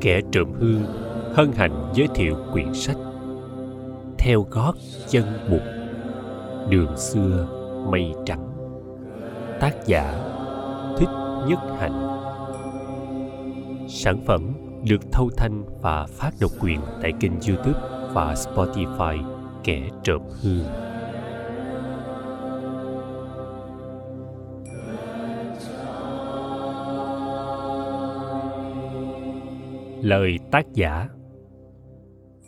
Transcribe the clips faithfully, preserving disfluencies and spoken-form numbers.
Kẻ trộm hư hân hạnh giới thiệu quyển sách Theo gót chân Bụt, đường xưa mây trắng, tác giả Thích Nhất Hạnh. Sản phẩm được thâu thanh và phát độc quyền tại kênh YouTube và Spotify Kẻ trộm hư. Lời tác giả.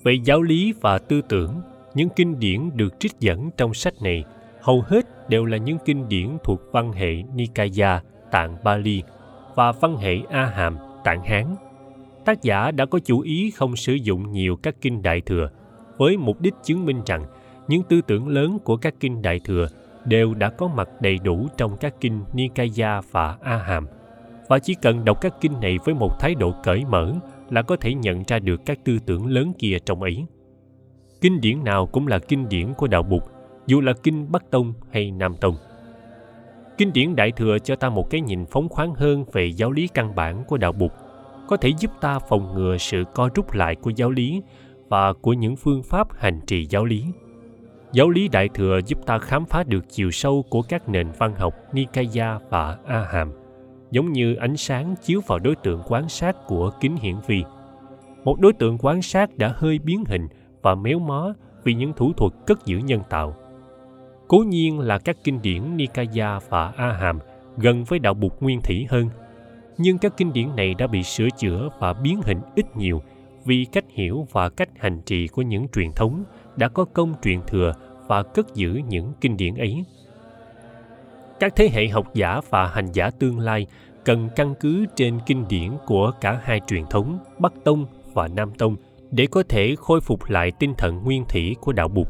Về giáo lý và tư tưởng, những kinh điển được trích dẫn trong sách này hầu hết đều là những kinh điển thuộc văn hệ Nikaya Tạng Pali và văn hệ A Hàm Tạng Hán. Tác giả đã có chủ ý không sử dụng nhiều các kinh Đại Thừa với mục đích chứng minh rằng những tư tưởng lớn của các kinh Đại Thừa đều đã có mặt đầy đủ trong các kinh Nikaya và A Hàm, và chỉ cần đọc các kinh này với một thái độ cởi mở là có thể nhận ra được các tư tưởng lớn kia trong ấy. Kinh điển nào cũng là kinh điển của đạo Bụt, dù là kinh Bắc Tông hay Nam Tông. Kinh điển Đại Thừa cho ta một cái nhìn phóng khoáng hơn về giáo lý căn bản của đạo Bụt, có thể giúp ta phòng ngừa sự co rút lại của giáo lý và của những phương pháp hành trì giáo lý. Giáo lý Đại Thừa giúp ta khám phá được chiều sâu của các nền văn học Nikaya và A Hàm, giống như ánh sáng chiếu vào đối tượng quan sát của kính hiển vi. Một đối tượng quan sát đã hơi biến hình và méo mó vì những thủ thuật cất giữ nhân tạo. Cố nhiên là các kinh điển Nikaya và A Hàm gần với đạo Bụt nguyên thủy hơn, nhưng các kinh điển này đã bị sửa chữa và biến hình ít nhiều vì cách hiểu và cách hành trì của những truyền thống đã có công truyền thừa và cất giữ những kinh điển ấy. Các thế hệ học giả và hành giả tương lai cần căn cứ trên kinh điển của cả hai truyền thống Bắc Tông và Nam Tông để có thể khôi phục lại tinh thần nguyên thủy của đạo Bụt.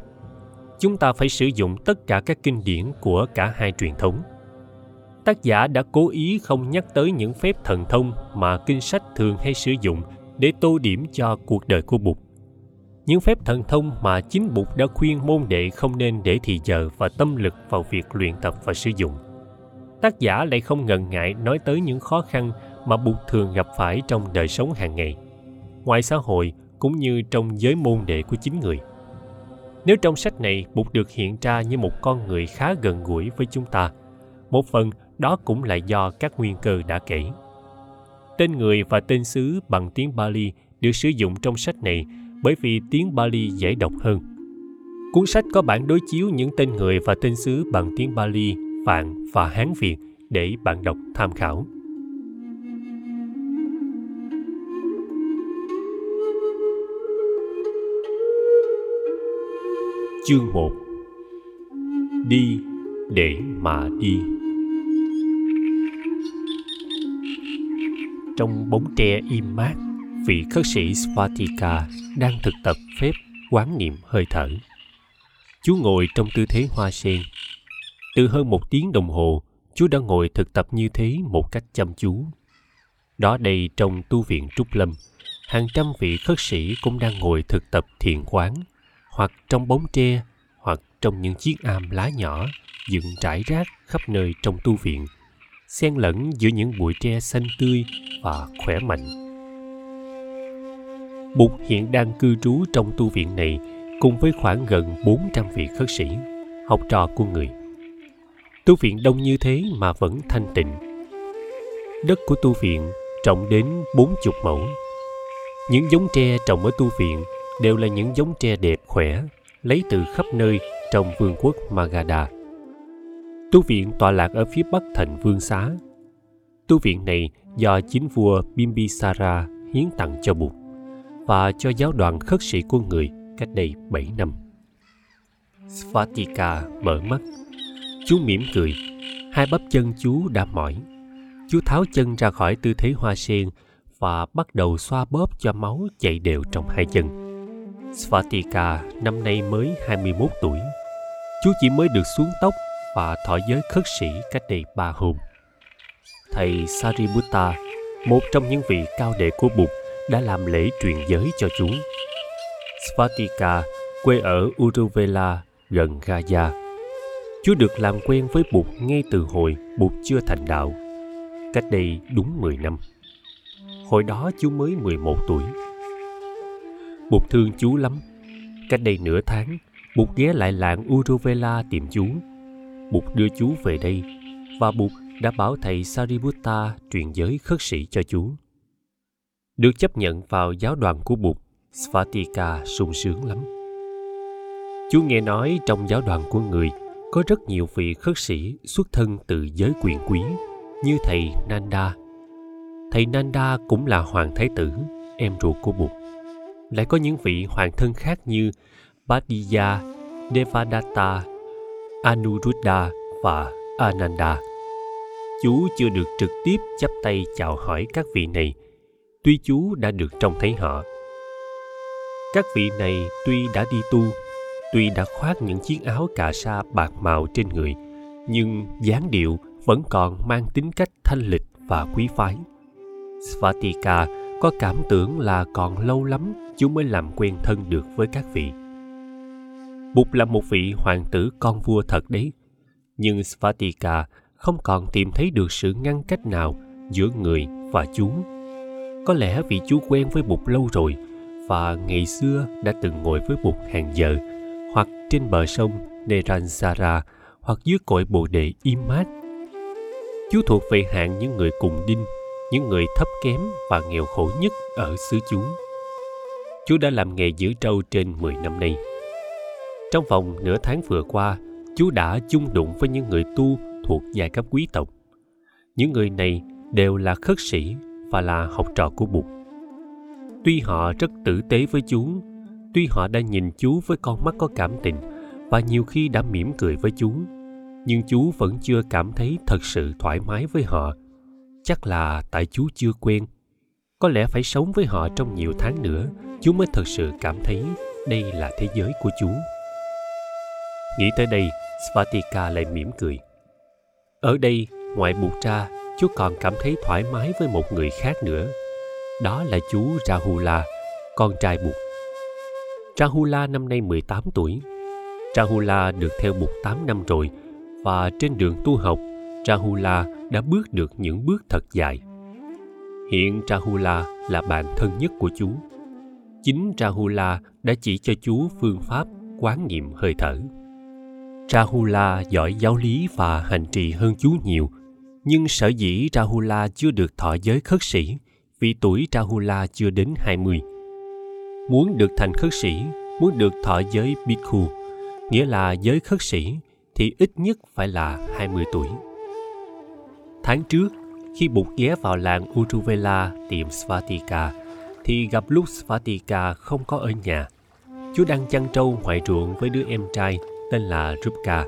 Chúng ta phải sử dụng tất cả các kinh điển của cả hai truyền thống. Tác giả đã cố ý không nhắc tới những phép thần thông mà kinh sách thường hay sử dụng để tô điểm cho cuộc đời của Bụt. Những phép thần thông mà chính Bụt đã khuyên môn đệ không nên để thì giờ và tâm lực vào việc luyện tập và sử dụng. Tác giả lại không ngần ngại nói tới những khó khăn mà Bụt thường gặp phải trong đời sống hàng ngày, ngoài xã hội cũng như trong giới môn đệ của chính người. Nếu trong sách này Bụt được hiện ra như một con người khá gần gũi với chúng ta, một phần đó cũng là do các nguyên cơ đã kể. Tên người và tên xứ bằng tiếng Pali được sử dụng trong sách này bởi vì tiếng Pali dễ đọc hơn. Cuốn sách có bản đối chiếu những tên người và tên xứ bằng tiếng Pali, Phạn và Hán Việt để bạn đọc tham khảo. Chương một. Đi để mà đi. Trong bóng tre im mát, vị khất sĩ Svatika đang thực tập phép quán niệm hơi thở. Chú ngồi trong tư thế hoa sen. Từ hơn một tiếng đồng hồ, chú đã ngồi thực tập như thế một cách chăm chú. Đó đây trong tu viện Trúc Lâm, hàng trăm vị khất sĩ cũng đang ngồi thực tập thiền quán, hoặc trong bóng tre, hoặc trong những chiếc am lá nhỏ dựng rải rác khắp nơi trong tu viện, xen lẫn giữa những bụi tre xanh tươi và khỏe mạnh. Bụt hiện đang cư trú trong tu viện này cùng với khoảng gần bốn trăm vị khất sĩ, học trò của người. Tu viện đông như thế mà vẫn thanh tịnh. Đất của tu viện rộng đến bốn mươi mẫu. Những giống tre trồng ở tu viện đều là những giống tre đẹp khỏe, lấy từ khắp nơi trong vương quốc Magadha. Tu viện tọa lạc ở phía bắc thành Vương Xá. Tu viện này do chính vua Bimbisara hiến tặng cho Bụt và cho giáo đoàn khất sĩ của người cách đây bảy năm. Svatika mở mắt. Chú mỉm cười. Hai bắp chân chú đã mỏi. Chú tháo chân ra khỏi tư thế hoa sen và bắt đầu xoa bóp cho máu chạy đều trong hai chân. Svatika năm nay mới hai mươi mốt tuổi. Chú chỉ mới được xuống tóc và thọ giới khất sĩ cách đây ba hôm. Thầy Sariputta, một trong những vị cao đệ của Bụt, đã làm lễ truyền giới cho chú. Svatika quê ở Uruvela gần Gaya. Chú được làm quen với Bụt ngay từ hồi Bụt chưa thành đạo, cách đây đúng mười năm. Hồi đó chú mới mười một tuổi. Bụt thương chú lắm. Cách đây nửa tháng, Bụt ghé lại làng Urovela tìm chú. Bụt đưa chú về đây và Bụt đã bảo thầy Sariputta truyền giới khất sĩ cho chú. Được chấp nhận vào giáo đoàn của Bụt, Svatika sung sướng lắm. Chú nghe nói trong giáo đoàn của người có rất nhiều vị khất sĩ xuất thân từ giới quyền quý như thầy Nanda. Thầy Nanda cũng là hoàng thái tử, em ruột của Bụt. Lại có những vị hoàng thân khác như Badiya, Devadatta, Anuruddha và Ananda. Chú chưa được trực tiếp chắp tay chào hỏi các vị này, tuy chú đã được trông thấy họ. Các vị này tuy đã đi tu, tuy đã khoác những chiếc áo cà sa bạc màu trên người, nhưng dáng điệu vẫn còn mang tính cách thanh lịch và quý phái. Svatika có cảm tưởng là còn lâu lắm chú mới làm quen thân được với các vị. Bụt là một vị hoàng tử con vua thật đấy, nhưng Svatika không còn tìm thấy được sự ngăn cách nào giữa người và chú. Có lẽ vì chú quen với Bụt lâu rồi và ngày xưa đã từng ngồi với Bụt hàng giờ, hoặc trên bờ sông Neransara, hoặc dưới cội bồ đề im mát. Chú thuộc về hạng những người cùng đinh, những người thấp kém và nghèo khổ nhất ở xứ chú. Chú đã làm nghề giữ trâu trên mười năm nay. Trong vòng nửa tháng vừa qua, chú đã chung đụng với những người tu thuộc giai cấp quý tộc. Những người này đều là khất sĩ và là học trò của Bụt. Tuy họ rất tử tế với chú, tuy họ đã nhìn chú với con mắt có cảm tình và nhiều khi đã mỉm cười với chú, nhưng chú vẫn chưa cảm thấy thật sự thoải mái với họ. Chắc là tại chú chưa quen. Có lẽ phải sống với họ trong nhiều tháng nữa, chú mới thật sự cảm thấy đây là thế giới của chú. Nghĩ tới đây, Svatika lại mỉm cười. Ở đây, ngoài Bụt ra, chú còn cảm thấy thoải mái với một người khác nữa. Đó là chú Rahula, con trai Bụt. Rahula năm nay mười tám tuổi. Rahula được theo Bụt tám năm rồi, và trên đường tu học, Rahula đã bước được những bước thật dài. Hiện Rahula là bạn thân nhất của chú. Chính Rahula đã chỉ cho chú phương pháp quán nghiệm hơi thở. Rahula giỏi giáo lý và hành trì hơn chú nhiều, nhưng sở dĩ Rahula chưa được thọ giới khất sĩ vì tuổi Rahula chưa đến hai mươi. Muốn được thành khất sĩ, muốn được thọ giới bhikkhu, nghĩa là giới khất sĩ, thì ít nhất phải là hai mươi tuổi. Tháng trước, khi Bụt ghé vào làng Uruvela tìm Svatika, thì gặp lúc Svatika không có ở nhà. Chú đang chăn trâu ngoài ruộng với đứa em trai tên là Rupka.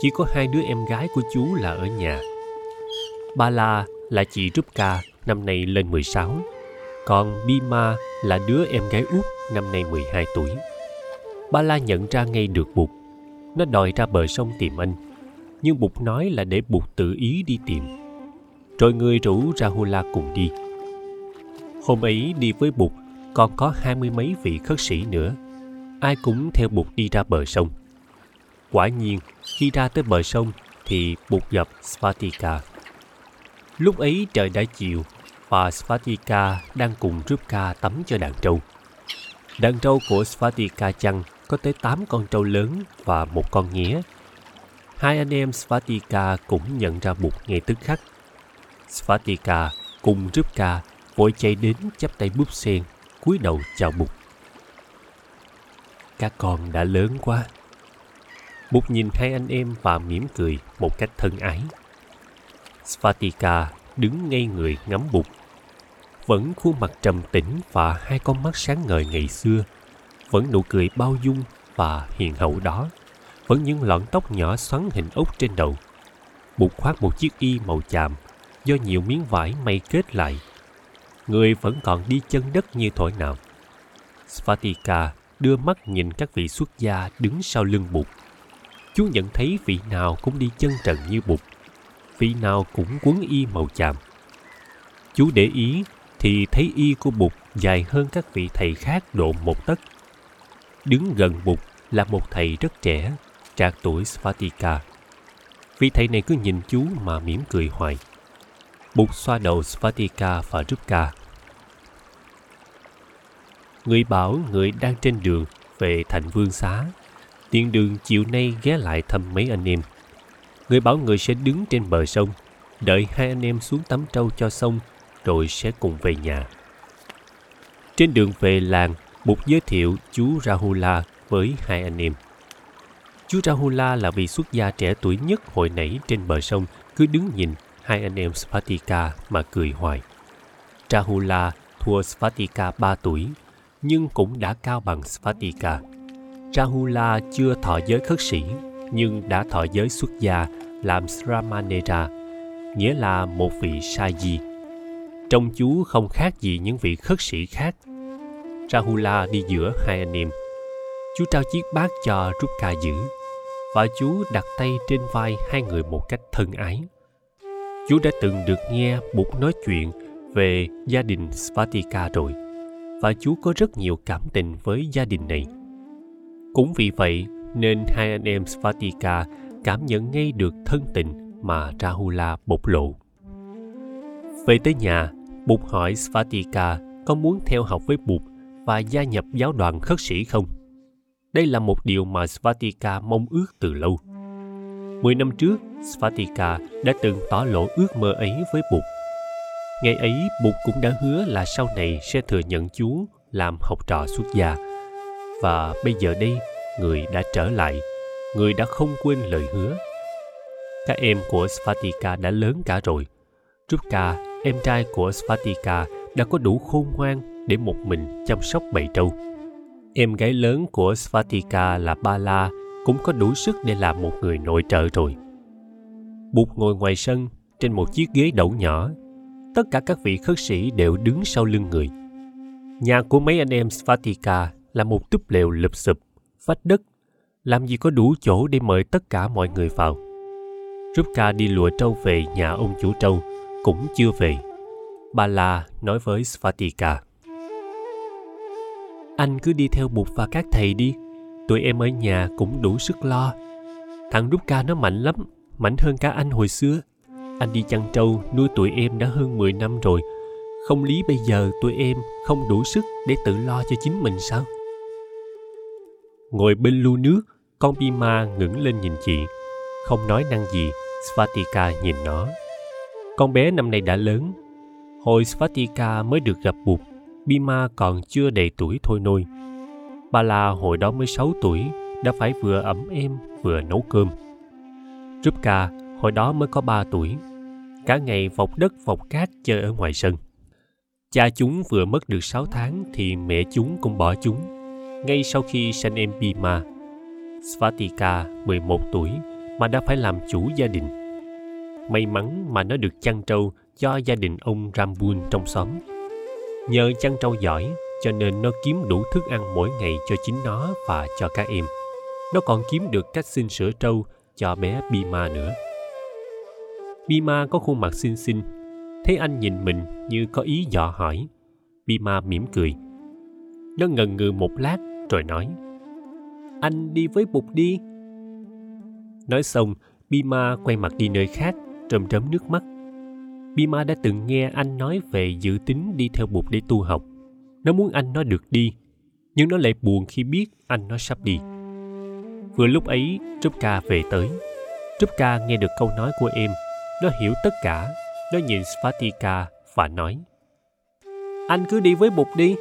Chỉ có hai đứa em gái của chú là ở nhà. Bala là chị Rupka, năm nay lên mười sáu. Còn Bima là đứa em gái út, năm nay mười hai tuổi. Bala nhận ra ngay được Bụt. Nó đòi ra bờ sông tìm anh, nhưng Bụt nói là để Bụt tự ý đi tìm. Rồi người rủ Rahula cùng đi. Hôm ấy đi với Bụt còn có hai mươi mấy vị khất sĩ nữa. Ai cũng theo Bụt đi ra bờ sông. Quả nhiên, khi ra tới bờ sông thì Bụt gặp Svatika. Lúc ấy trời đã chiều và Svatika đang cùng Rupka tắm cho đàn trâu. Đàn trâu của Svatika chăn có tới tám con trâu lớn và một con nghé. Hai anh em Svatika cũng nhận ra Bụt ngay tức khắc. Svatika cùng Rupka vội chạy đến chắp tay búp sen, cúi đầu chào Bụt. Các con đã lớn quá. Bụt nhìn hai anh em và mỉm cười một cách thân ái. Svatika đứng ngay người ngắm Bụt. Vẫn khuôn mặt trầm tĩnh và hai con mắt sáng ngời ngày xưa, vẫn nụ cười bao dung và hiền hậu đó, vẫn những lọn tóc nhỏ xoắn hình ốc trên đầu. Bụt khoác một chiếc y màu chàm do nhiều miếng vải may kết lại. Người vẫn còn đi chân đất như thổi nào. Svatika đưa mắt nhìn các vị xuất gia đứng sau lưng Bụt. Chú nhận thấy vị nào cũng đi chân trần như Bụt, vị nào cũng quấn y màu chàm. Chú để ý thì thấy y của Bụt dài hơn các vị thầy khác độ một tấc. Đứng gần Bụt là một thầy rất trẻ, trạc tuổi Svatika. Vị thầy này cứ nhìn chú mà mỉm cười hoài. Bụt xoa đầu Svatika và Rupka người bảo người đang trên đường về thành Vương Xá. Tiện đường chiều nay ghé lại thăm mấy anh em. Người bảo người sẽ đứng trên bờ sông, đợi hai anh em xuống tắm trâu cho xong, rồi sẽ cùng về nhà. Trên đường về làng, Bụt giới thiệu chú Rahula với hai anh em. Chú Rahula là vị xuất gia trẻ tuổi nhất hồi nãy trên bờ sông, cứ đứng nhìn hai anh em Svatika mà cười hoài. Rahula thua Svatika ba tuổi, nhưng cũng đã cao bằng Svatika. Rahula chưa thọ giới khất sĩ, nhưng đã thọ giới xuất gia làm Sramanera, nghĩa là một vị sa di. Trông chú không khác gì những vị khất sĩ khác. Rahula đi giữa hai anh em. Chú trao chiếc bát cho Rukka giữ, và chú đặt tay trên vai hai người một cách thân ái. Chú đã từng được nghe Bụt nói chuyện về gia đình Svatika rồi, và chú có rất nhiều cảm tình với gia đình này. Cũng vì vậy nên hai anh em Svatika cảm nhận ngay được thân tình mà Rahula bộc lộ. Về tới nhà, Bụt hỏi Svatika có muốn theo học với Bụt và gia nhập giáo đoàn khất sĩ không. Đây là một điều mà Svatika mong ước từ lâu. Mười năm trước, Svatika đã từng tỏ lộ ước mơ ấy với Bụt. Ngày ấy, Bụt cũng đã hứa là sau này sẽ thừa nhận chú làm học trò xuất gia. Và bây giờ đây, người đã trở lại, người đã không quên lời hứa. Các em của Svatika đã lớn cả rồi. Rukka, em trai của Svatika, đã có đủ khôn ngoan để một mình chăm sóc bầy trâu. Em gái lớn của Svatika là Bala cũng có đủ sức để làm một người nội trợ rồi. Bụt ngồi ngoài sân trên một chiếc ghế đẩu nhỏ. Tất cả các vị khất sĩ đều đứng sau lưng người. Nhà của mấy anh em Svatika là một túp lều lụp xụp, vách đất, làm gì có đủ chỗ để mời tất cả mọi người vào. Rukka đi lùa trâu về nhà ông chủ trâu, cũng chưa về. Bala nói với Svatika: "Anh cứ đi theo Bụt và các thầy đi, tụi em ở nhà cũng đủ sức lo. Thằng Rukka nó mạnh lắm, mạnh hơn cả anh hồi xưa. Anh đi chăn trâu nuôi tụi em đã hơn mười năm rồi, không lý bây giờ tụi em không đủ sức để tự lo cho chính mình sao?" Ngồi bên lu nước, con Bima ngẩng lên nhìn chị, không nói năng gì. Svatika nhìn nó. Con bé năm nay đã lớn. Hồi Svatika mới được gặp Bụt, Bima còn chưa đầy tuổi thôi nôi. Bala hồi đó mới sáu tuổi, đã phải vừa ẵm em vừa nấu cơm. Rukka hồi đó mới có ba tuổi, cả ngày vọc đất vọc cát chơi ở ngoài sân. Cha chúng vừa mất được sáu tháng thì mẹ chúng cũng bỏ chúng, ngay sau khi sanh em Bima. Svatika mười một tuổi mà đã phải làm chủ gia đình. May mắn mà nó được chăn trâu cho gia đình ông Rambun trong xóm. Nhờ chăn trâu giỏi cho nên nó kiếm đủ thức ăn mỗi ngày cho chính nó và cho các em. Nó còn kiếm được cách xin sữa trâu cho bé Bima nữa. Bima có khuôn mặt xinh xinh, thấy anh nhìn mình như có ý dò hỏi. Bima mỉm cười. Nó ngần ngừ một lát rồi nói: "Anh đi với Bụt đi." Nói xong, Bima quay mặt đi nơi khác, rơm rớm nước mắt. Bima đã từng nghe anh nói về dự tính đi theo Bụt để tu học. Nó muốn anh nó được đi, nhưng nó lại buồn khi biết anh nó sắp đi. Vừa lúc ấy, Rukka về tới. Rukka nghe được câu nói của em, nó hiểu tất cả. Nó nhìn Svatika và nói: "Anh cứ đi với Bụt đi."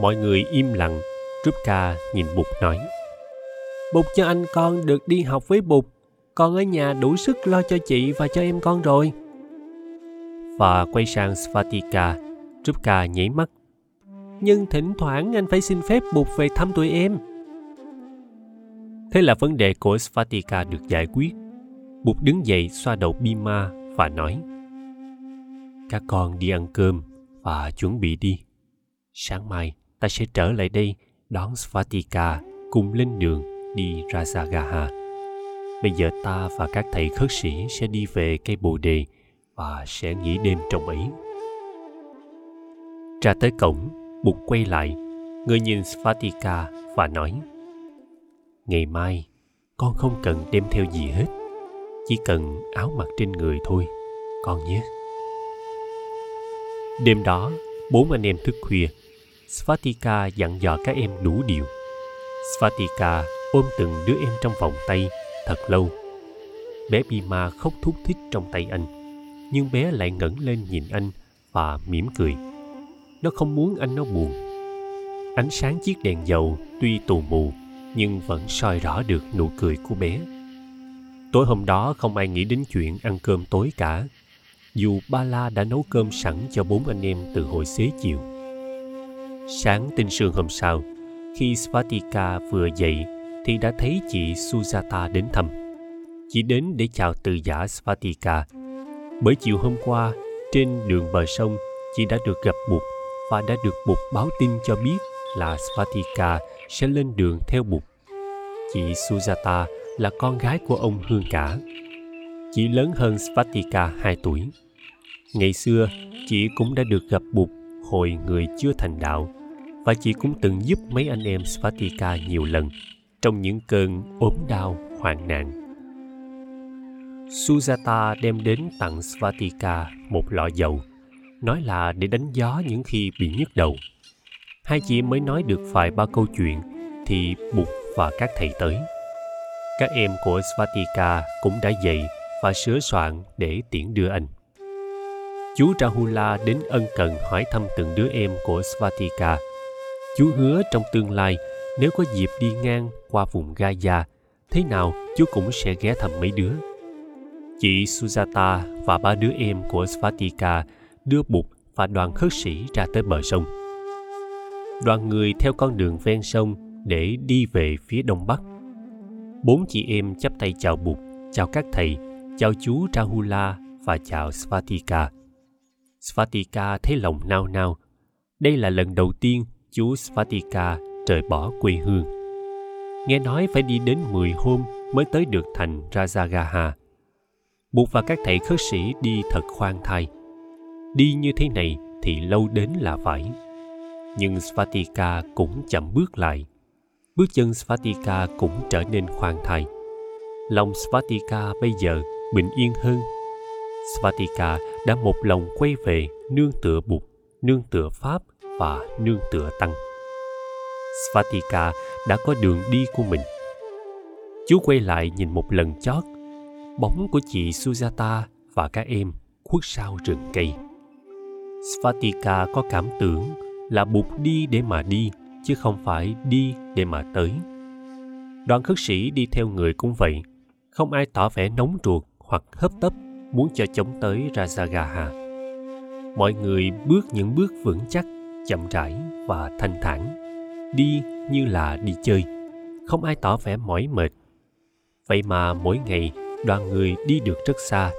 Mọi người im lặng. Rukka nhìn Bụt nói: "Bụt cho anh con được đi học với Bụt. Con ở nhà đủ sức lo cho chị và cho em con rồi." Và quay sang Svatika, Rukka nhảy mắt: "Nhưng thỉnh thoảng anh phải xin phép Bụt về thăm tụi em." Thế là vấn đề của Svatika được giải quyết. Bụt đứng dậy xoa đầu Bima và nói: "Các con đi ăn cơm và chuẩn bị đi. Sáng mai ta sẽ trở lại đây đón Svatika cùng lên đường đi Rajagaha. Bây giờ ta và các thầy khất sĩ sẽ đi về cây Bồ Đề và sẽ nghỉ đêm trong ấy." Ra tới cổng, Bụt quay lại, người nhìn Svatika và nói: "Ngày mai, con không cần đem theo gì hết, chỉ cần áo mặc trên người thôi, con nhé." Đêm đó, bốn anh em thức khuya. Svatika dặn dò các em đủ điều. Svatika ôm từng đứa em trong vòng tay thật lâu. Bé Bhima khóc thút thít trong tay anh, nhưng bé lại ngẩng lên nhìn anh và mỉm cười. Nó không muốn anh nó buồn. Ánh sáng chiếc đèn dầu tuy tù mù nhưng vẫn soi rõ được nụ cười của bé. Tối hôm đó không ai nghĩ đến chuyện ăn cơm tối cả, dù Bala đã nấu cơm sẵn cho bốn anh em từ hồi xế chiều. Sáng tinh sương hôm sau, khi Svatika vừa dậy thì đã thấy chị Sujata đến thăm. Chị đến để chào từ giã Svatika, bởi chiều hôm qua trên đường bờ sông chị đã được gặp Bụt và đã được Bụt báo tin cho biết là Svatika sẽ lên đường theo Bụt. Chị Sujata là con gái của ông Hương Cả. Chị lớn hơn Svatika hai tuổi. Ngày xưa, chị cũng đã được gặp Bụt hồi người chưa thành đạo, và chị cũng từng giúp mấy anh em Svatika nhiều lần trong những cơn ốm đau, hoạn nạn. Sujata đem đến tặng Svatika một lọ dầu, nói là để đánh gió những khi bị nhức đầu. Hai chị mới nói được vài ba câu chuyện thì Bụt và các thầy tới. Các em của Svatika cũng đã dậy và sửa soạn để tiễn đưa anh. Chú Rahula đến ân cần hỏi thăm từng đứa em của Svatika. Chú hứa trong tương lai, nếu có dịp đi ngang qua vùng Gaya, thế nào chú cũng sẽ ghé thăm mấy đứa. Chị Sujata và ba đứa em của Svatika đưa Bụt và đoàn khất sĩ ra tới bờ sông. Đoàn người theo con đường ven sông để đi về phía đông bắc. Bốn chị em chắp tay chào Bụt, chào các thầy, chào chú Rahula và chào Svatika. Svatika thấy lòng nao nao. Đây là lần đầu tiên chú Svatika rời bỏ quê hương. Nghe nói phải đi đến mười hôm mới tới được thành Rajagaha. Bụt và các thầy khất sĩ đi thật khoan thai. Đi như thế này thì lâu đến là phải. Nhưng Svatika cũng chậm bước lại. Bước chân Svatika cũng trở nên khoan thai. Lòng Svatika bây giờ bình yên hơn. Svatika đã một lòng quay về nương tựa Bụt, nương tựa Pháp và nương tựa Tăng. Svatika đã có đường đi của mình. Chú quay lại nhìn một lần chót, bóng của chị Sujata và các em khuất sau rừng cây. Svatika có cảm tưởng là Bụt đi để mà đi, chứ không phải đi để mà tới. Đoàn khất sĩ đi theo người cũng vậy, không ai tỏ vẻ nóng ruột hoặc hấp tấp muốn cho chóng tới Rajagaha. Mọi người bước những bước vững chắc, chậm rãi và thanh thản, đi như là đi chơi, không ai tỏ vẻ mỏi mệt. Vậy mà mỗi ngày đoàn người đi được rất xa.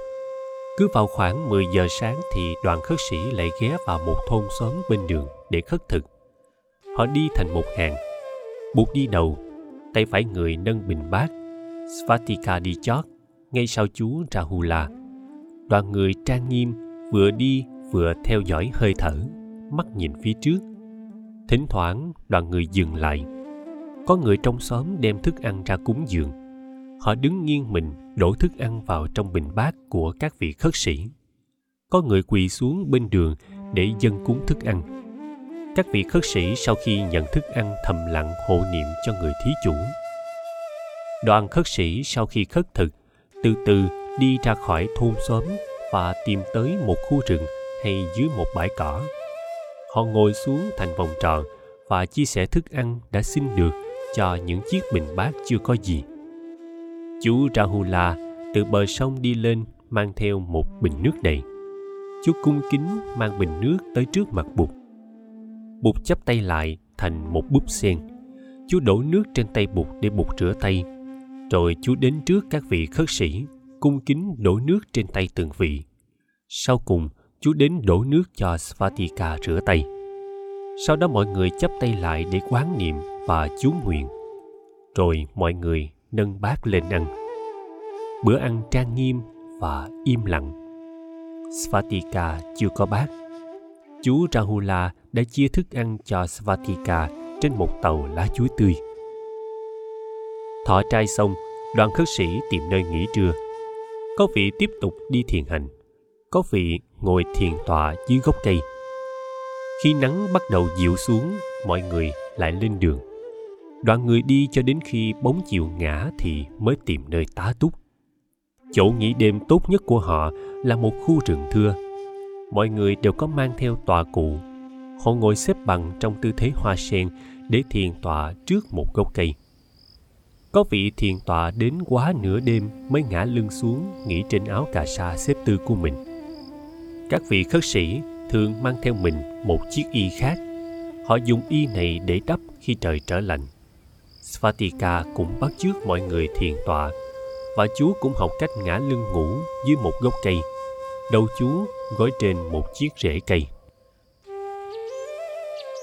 Cứ vào khoảng mười giờ sáng thì đoàn khất sĩ lại ghé vào một thôn xóm bên đường để khất thực. Họ đi thành một hàng. Bụt đi đầu, tay phải người nâng bình bát. Svatika đi chót, ngay sau chú Rahula. Đoàn người trang nghiêm, vừa đi vừa theo dõi hơi thở, mắt nhìn phía trước. Thỉnh thoảng đoàn người dừng lại. Có người trong xóm đem thức ăn ra cúng dường. Họ đứng nghiêng mình đổ thức ăn vào trong bình bát của các vị khất sĩ. Có người quỳ xuống bên đường để dâng cúng thức ăn. Các vị khất sĩ sau khi nhận thức ăn thầm lặng hộ niệm cho người thí chủ. Đoàn khất sĩ sau khi khất thực từ từ đi ra khỏi thôn xóm và tìm tới một khu rừng hay dưới một bãi cỏ. Họ ngồi xuống thành vòng tròn và chia sẻ thức ăn đã xin được cho những chiếc bình bát chưa có gì. Chú Rahula từ bờ sông đi lên mang theo một bình nước đầy. Chú cung kính mang bình nước tới trước mặt Bụt. Bụt chắp tay lại thành một búp sen. Chú đổ nước trên tay Bụt để Bụt rửa tay. Rồi chú đến trước các vị khất sĩ, cung kính đổ nước trên tay từng vị. Sau cùng, chú đến đổ nước cho Svatika rửa tay. Sau đó mọi người chắp tay lại để quán niệm và chú nguyện. Rồi mọi người nâng bát lên ăn. Bữa ăn trang nghiêm và im lặng. Svatika chưa có bát. Chú Rahula đã chia thức ăn cho Svatika trên một tàu lá chuối tươi. Thọ trai xong, đoàn khất sĩ tìm nơi nghỉ trưa. Có vị tiếp tục đi thiền hành, có vị ngồi thiền tọa dưới gốc cây. Khi nắng bắt đầu dịu xuống, mọi người lại lên đường. Đoàn người đi cho đến khi bóng chiều ngã thì mới tìm nơi tá túc. Chỗ nghỉ đêm tốt nhất của họ là một khu rừng thưa. Mọi người đều có mang theo tọa cụ. Họ ngồi xếp bằng trong tư thế hoa sen để thiền tọa trước một gốc cây. Có vị thiền tọa đến quá nửa đêm mới ngã lưng xuống nghỉ trên áo cà sa xếp tư của mình. Các vị khất sĩ thường mang theo mình một chiếc y khác. Họ dùng y này để đắp khi trời trở lạnh. Svatika cũng bắt chước mọi người thiền tọa, và chú cũng học cách ngã lưng ngủ dưới một gốc cây, đầu chú gói trên một chiếc rễ cây.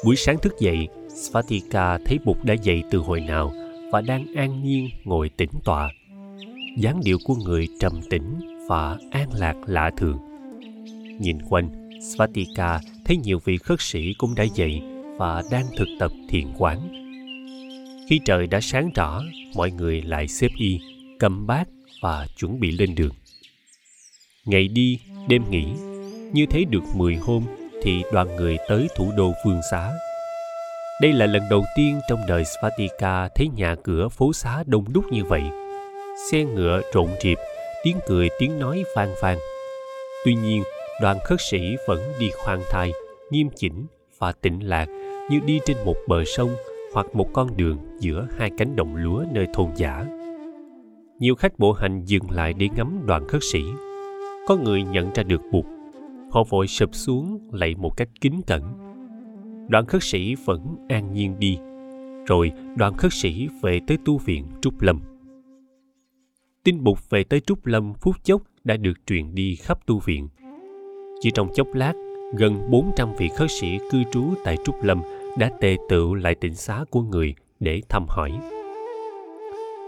Buổi sáng thức dậy, Svatika thấy Bụt đã dậy từ hồi nào và đang an nhiên ngồi tĩnh tọa. Dáng điệu của người trầm tĩnh và an lạc lạ thường. Nhìn quanh, Svatika thấy nhiều vị khất sĩ cũng đã dậy và đang thực tập thiền quán. Khi trời đã sáng rõ, mọi người lại xếp y, cầm bát và chuẩn bị lên đường. Ngày đi, đêm nghỉ, như thế được mười hôm thì đoàn người tới thủ đô Vương Xá. Đây là lần đầu tiên trong đời Svatika thấy nhà cửa phố xá đông đúc như vậy. Xe ngựa rộn rịp, tiếng cười tiếng nói vang vang. Tuy nhiên, đoàn khất sĩ vẫn đi khoan thai, nghiêm chỉnh và tĩnh lạc như đi trên một bờ sông hoặc một con đường giữa hai cánh đồng lúa nơi thôn giả. Nhiều khách bộ hành dừng lại để ngắm đoàn khất sĩ. Có người nhận ra được Bụt. Họ vội sụp xuống lạy một cách kính cẩn. Đoàn khất sĩ vẫn an nhiên đi. Rồi đoàn khất sĩ về tới tu viện Trúc Lâm. Tin Bụt về tới Trúc Lâm phút chốc đã được truyền đi khắp tu viện. Chỉ trong chốc lát, gần bốn trăm vị khất sĩ cư trú tại Trúc Lâm đã tề tựu lại tịnh xá của người để thăm hỏi.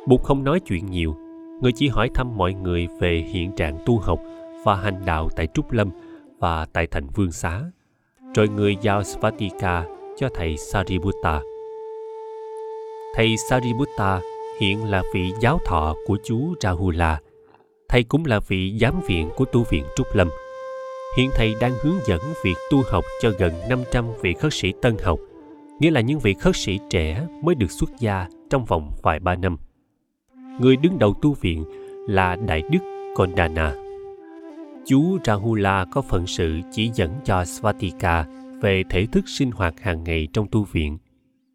Bụt không nói chuyện nhiều, người chỉ hỏi thăm mọi người về hiện trạng tu học và hành đạo tại Trúc Lâm và tại thành Vương Xá, rồi người giao Svatika cho thầy Sariputta. Thầy Sariputta hiện là vị giáo thọ của chú Rahula. Thầy cũng là vị giám viện của tu viện Trúc Lâm. Hiện thầy đang hướng dẫn việc tu học cho gần năm trăm vị khất sĩ tân học, nghĩa là những vị khất sĩ trẻ mới được xuất gia trong vòng vài ba năm. Người đứng đầu tu viện là Đại Đức Kondana. Chú Rahula có phận sự chỉ dẫn cho Svatika về thể thức sinh hoạt hàng ngày trong tu viện,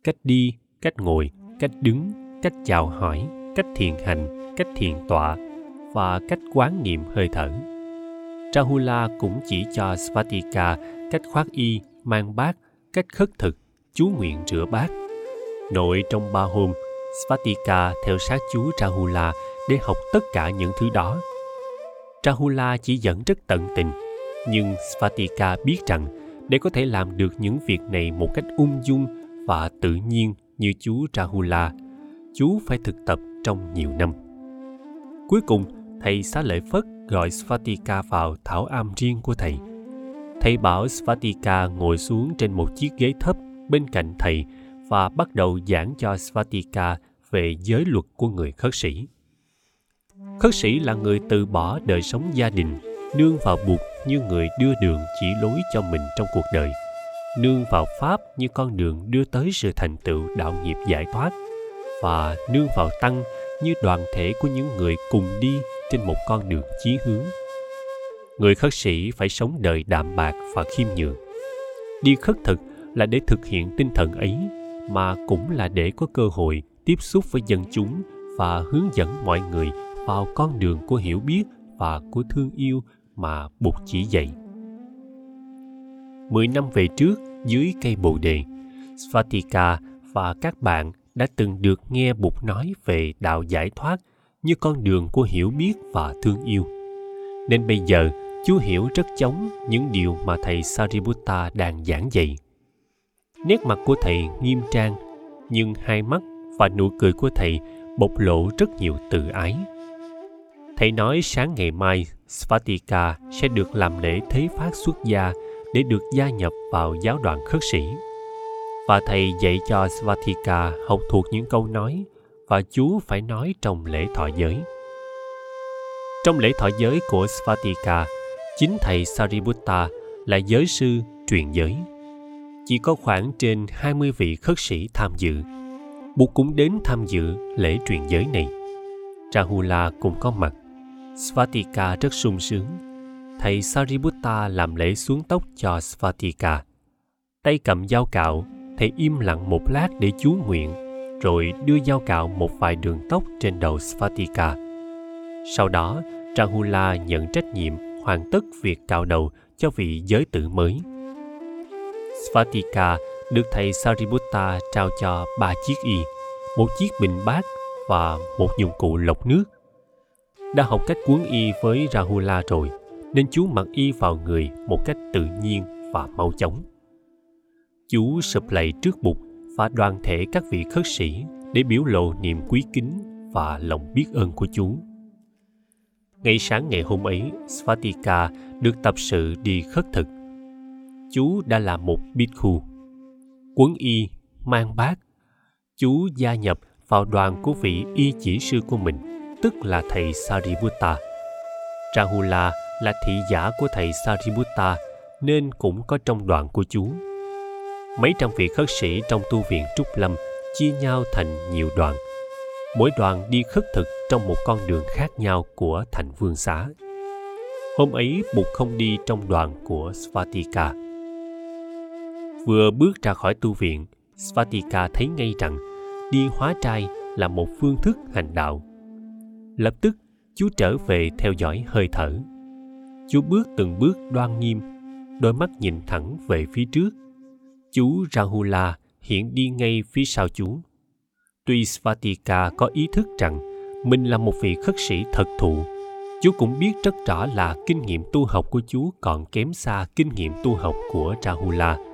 cách đi, cách ngồi, cách đứng, cách chào hỏi, cách thiền hành, cách thiền tọa và cách quán niệm hơi thở. Rahula cũng chỉ cho Svatika cách khoác y, mang bát, cách khất thực, chú nguyện rửa bát. Nội trong ba hôm, Svatika theo sát chú Rahula để học tất cả những thứ đó. Rahula chỉ dẫn rất tận tình, nhưng Svatika biết rằng để có thể làm được những việc này một cách ung dung và tự nhiên như chú Rahula, chú phải thực tập trong nhiều năm. Cuối cùng, thầy Xá Lợi Phất gọi Svatika vào thảo am riêng của thầy. Thầy bảo Svatika ngồi xuống trên một chiếc ghế thấp bên cạnh thầy và bắt đầu giảng cho Svatika về giới luật của người khất sĩ. Khất sĩ là người từ bỏ đời sống gia đình, nương vào Bụt như người đưa đường chỉ lối cho mình trong cuộc đời, nương vào Pháp như con đường đưa tới sự thành tựu đạo nghiệp giải thoát, và nương vào Tăng như đoàn thể của những người cùng đi trên một con đường chí hướng. Người khất sĩ phải sống đời đạm bạc và khiêm nhường. Đi khất thực là để thực hiện tinh thần ấy, mà cũng là để có cơ hội tiếp xúc với dân chúng và hướng dẫn mọi người vào con đường của hiểu biết và của thương yêu mà Bụt chỉ dạy. Mười năm về trước, dưới cây Bồ Đề, Svatika và các bạn đã từng được nghe Bụt nói về đạo giải thoát như con đường của hiểu biết và thương yêu. Nên bây giờ, chú hiểu rất chóng những điều mà thầy Sariputta đang giảng dạy. Nét mặt của thầy nghiêm trang, nhưng hai mắt và nụ cười của thầy bộc lộ rất nhiều tự ái. Thầy nói sáng ngày mai, Svatika sẽ được làm lễ thế phát xuất gia để được gia nhập vào giáo đoàn khất sĩ. Và thầy dạy cho Svatika học thuộc những câu nói và chú phải nói trong lễ thọ giới. Trong lễ thọ giới của Svatika, chính thầy Sariputta là giới sư truyền giới. chỉ có khoảng trên hai mươi vị khất sĩ tham dự, buộc cũng đến tham dự lễ truyền giới này. Rahula cũng có mặt. Svatika rất sung sướng. Thầy Sariputta làm lễ xuống tóc cho Svatika. Tay cầm dao cạo, thầy im lặng một lát để chú nguyện, rồi đưa dao cạo một vài đường tóc trên đầu Svatika. Sau đó, Rahula nhận trách nhiệm hoàn tất việc cạo đầu cho vị giới tử mới. Svatika được thầy Sariputta trao cho ba chiếc y, một chiếc bình bát và một dụng cụ lọc nước. Đã học cách cuốn y với Rahula rồi, nên chú mặc y vào người một cách tự nhiên và mau chóng. Chú sụp lạy trước Bụt và đoàn thể các vị khất sĩ để biểu lộ niềm quý kính và lòng biết ơn của chú. Ngày sáng ngày hôm ấy, Svatika được tập sự đi khất thực. Chú đã là một bhikkhu, quấn y, mang bát. Chú gia nhập vào đoàn của vị y chỉ sư của mình, tức là thầy Sariputta. Rahula là thị giả của thầy Sariputta nên cũng có trong đoàn của chú. Mấy trăm vị khất sĩ trong tu viện Trúc Lâm chia nhau thành nhiều đoàn. Mỗi đoàn đi khất thực trong một con đường khác nhau của thành Vương Xá. Hôm ấy Bụt không đi trong đoàn của Svatika. Vừa bước ra khỏi tu viện, Svatika thấy ngay rằng đi hóa trai là một phương thức hành đạo. Lập tức, chú trở về theo dõi hơi thở. Chú bước từng bước đoan nghiêm, đôi mắt nhìn thẳng về phía trước. Chú Rahula hiện đi ngay phía sau chú. Tuy Svatika có ý thức rằng mình là một vị khất sĩ thật thụ, chú cũng biết rất rõ là kinh nghiệm tu học của chú còn kém xa kinh nghiệm tu học của Rahula,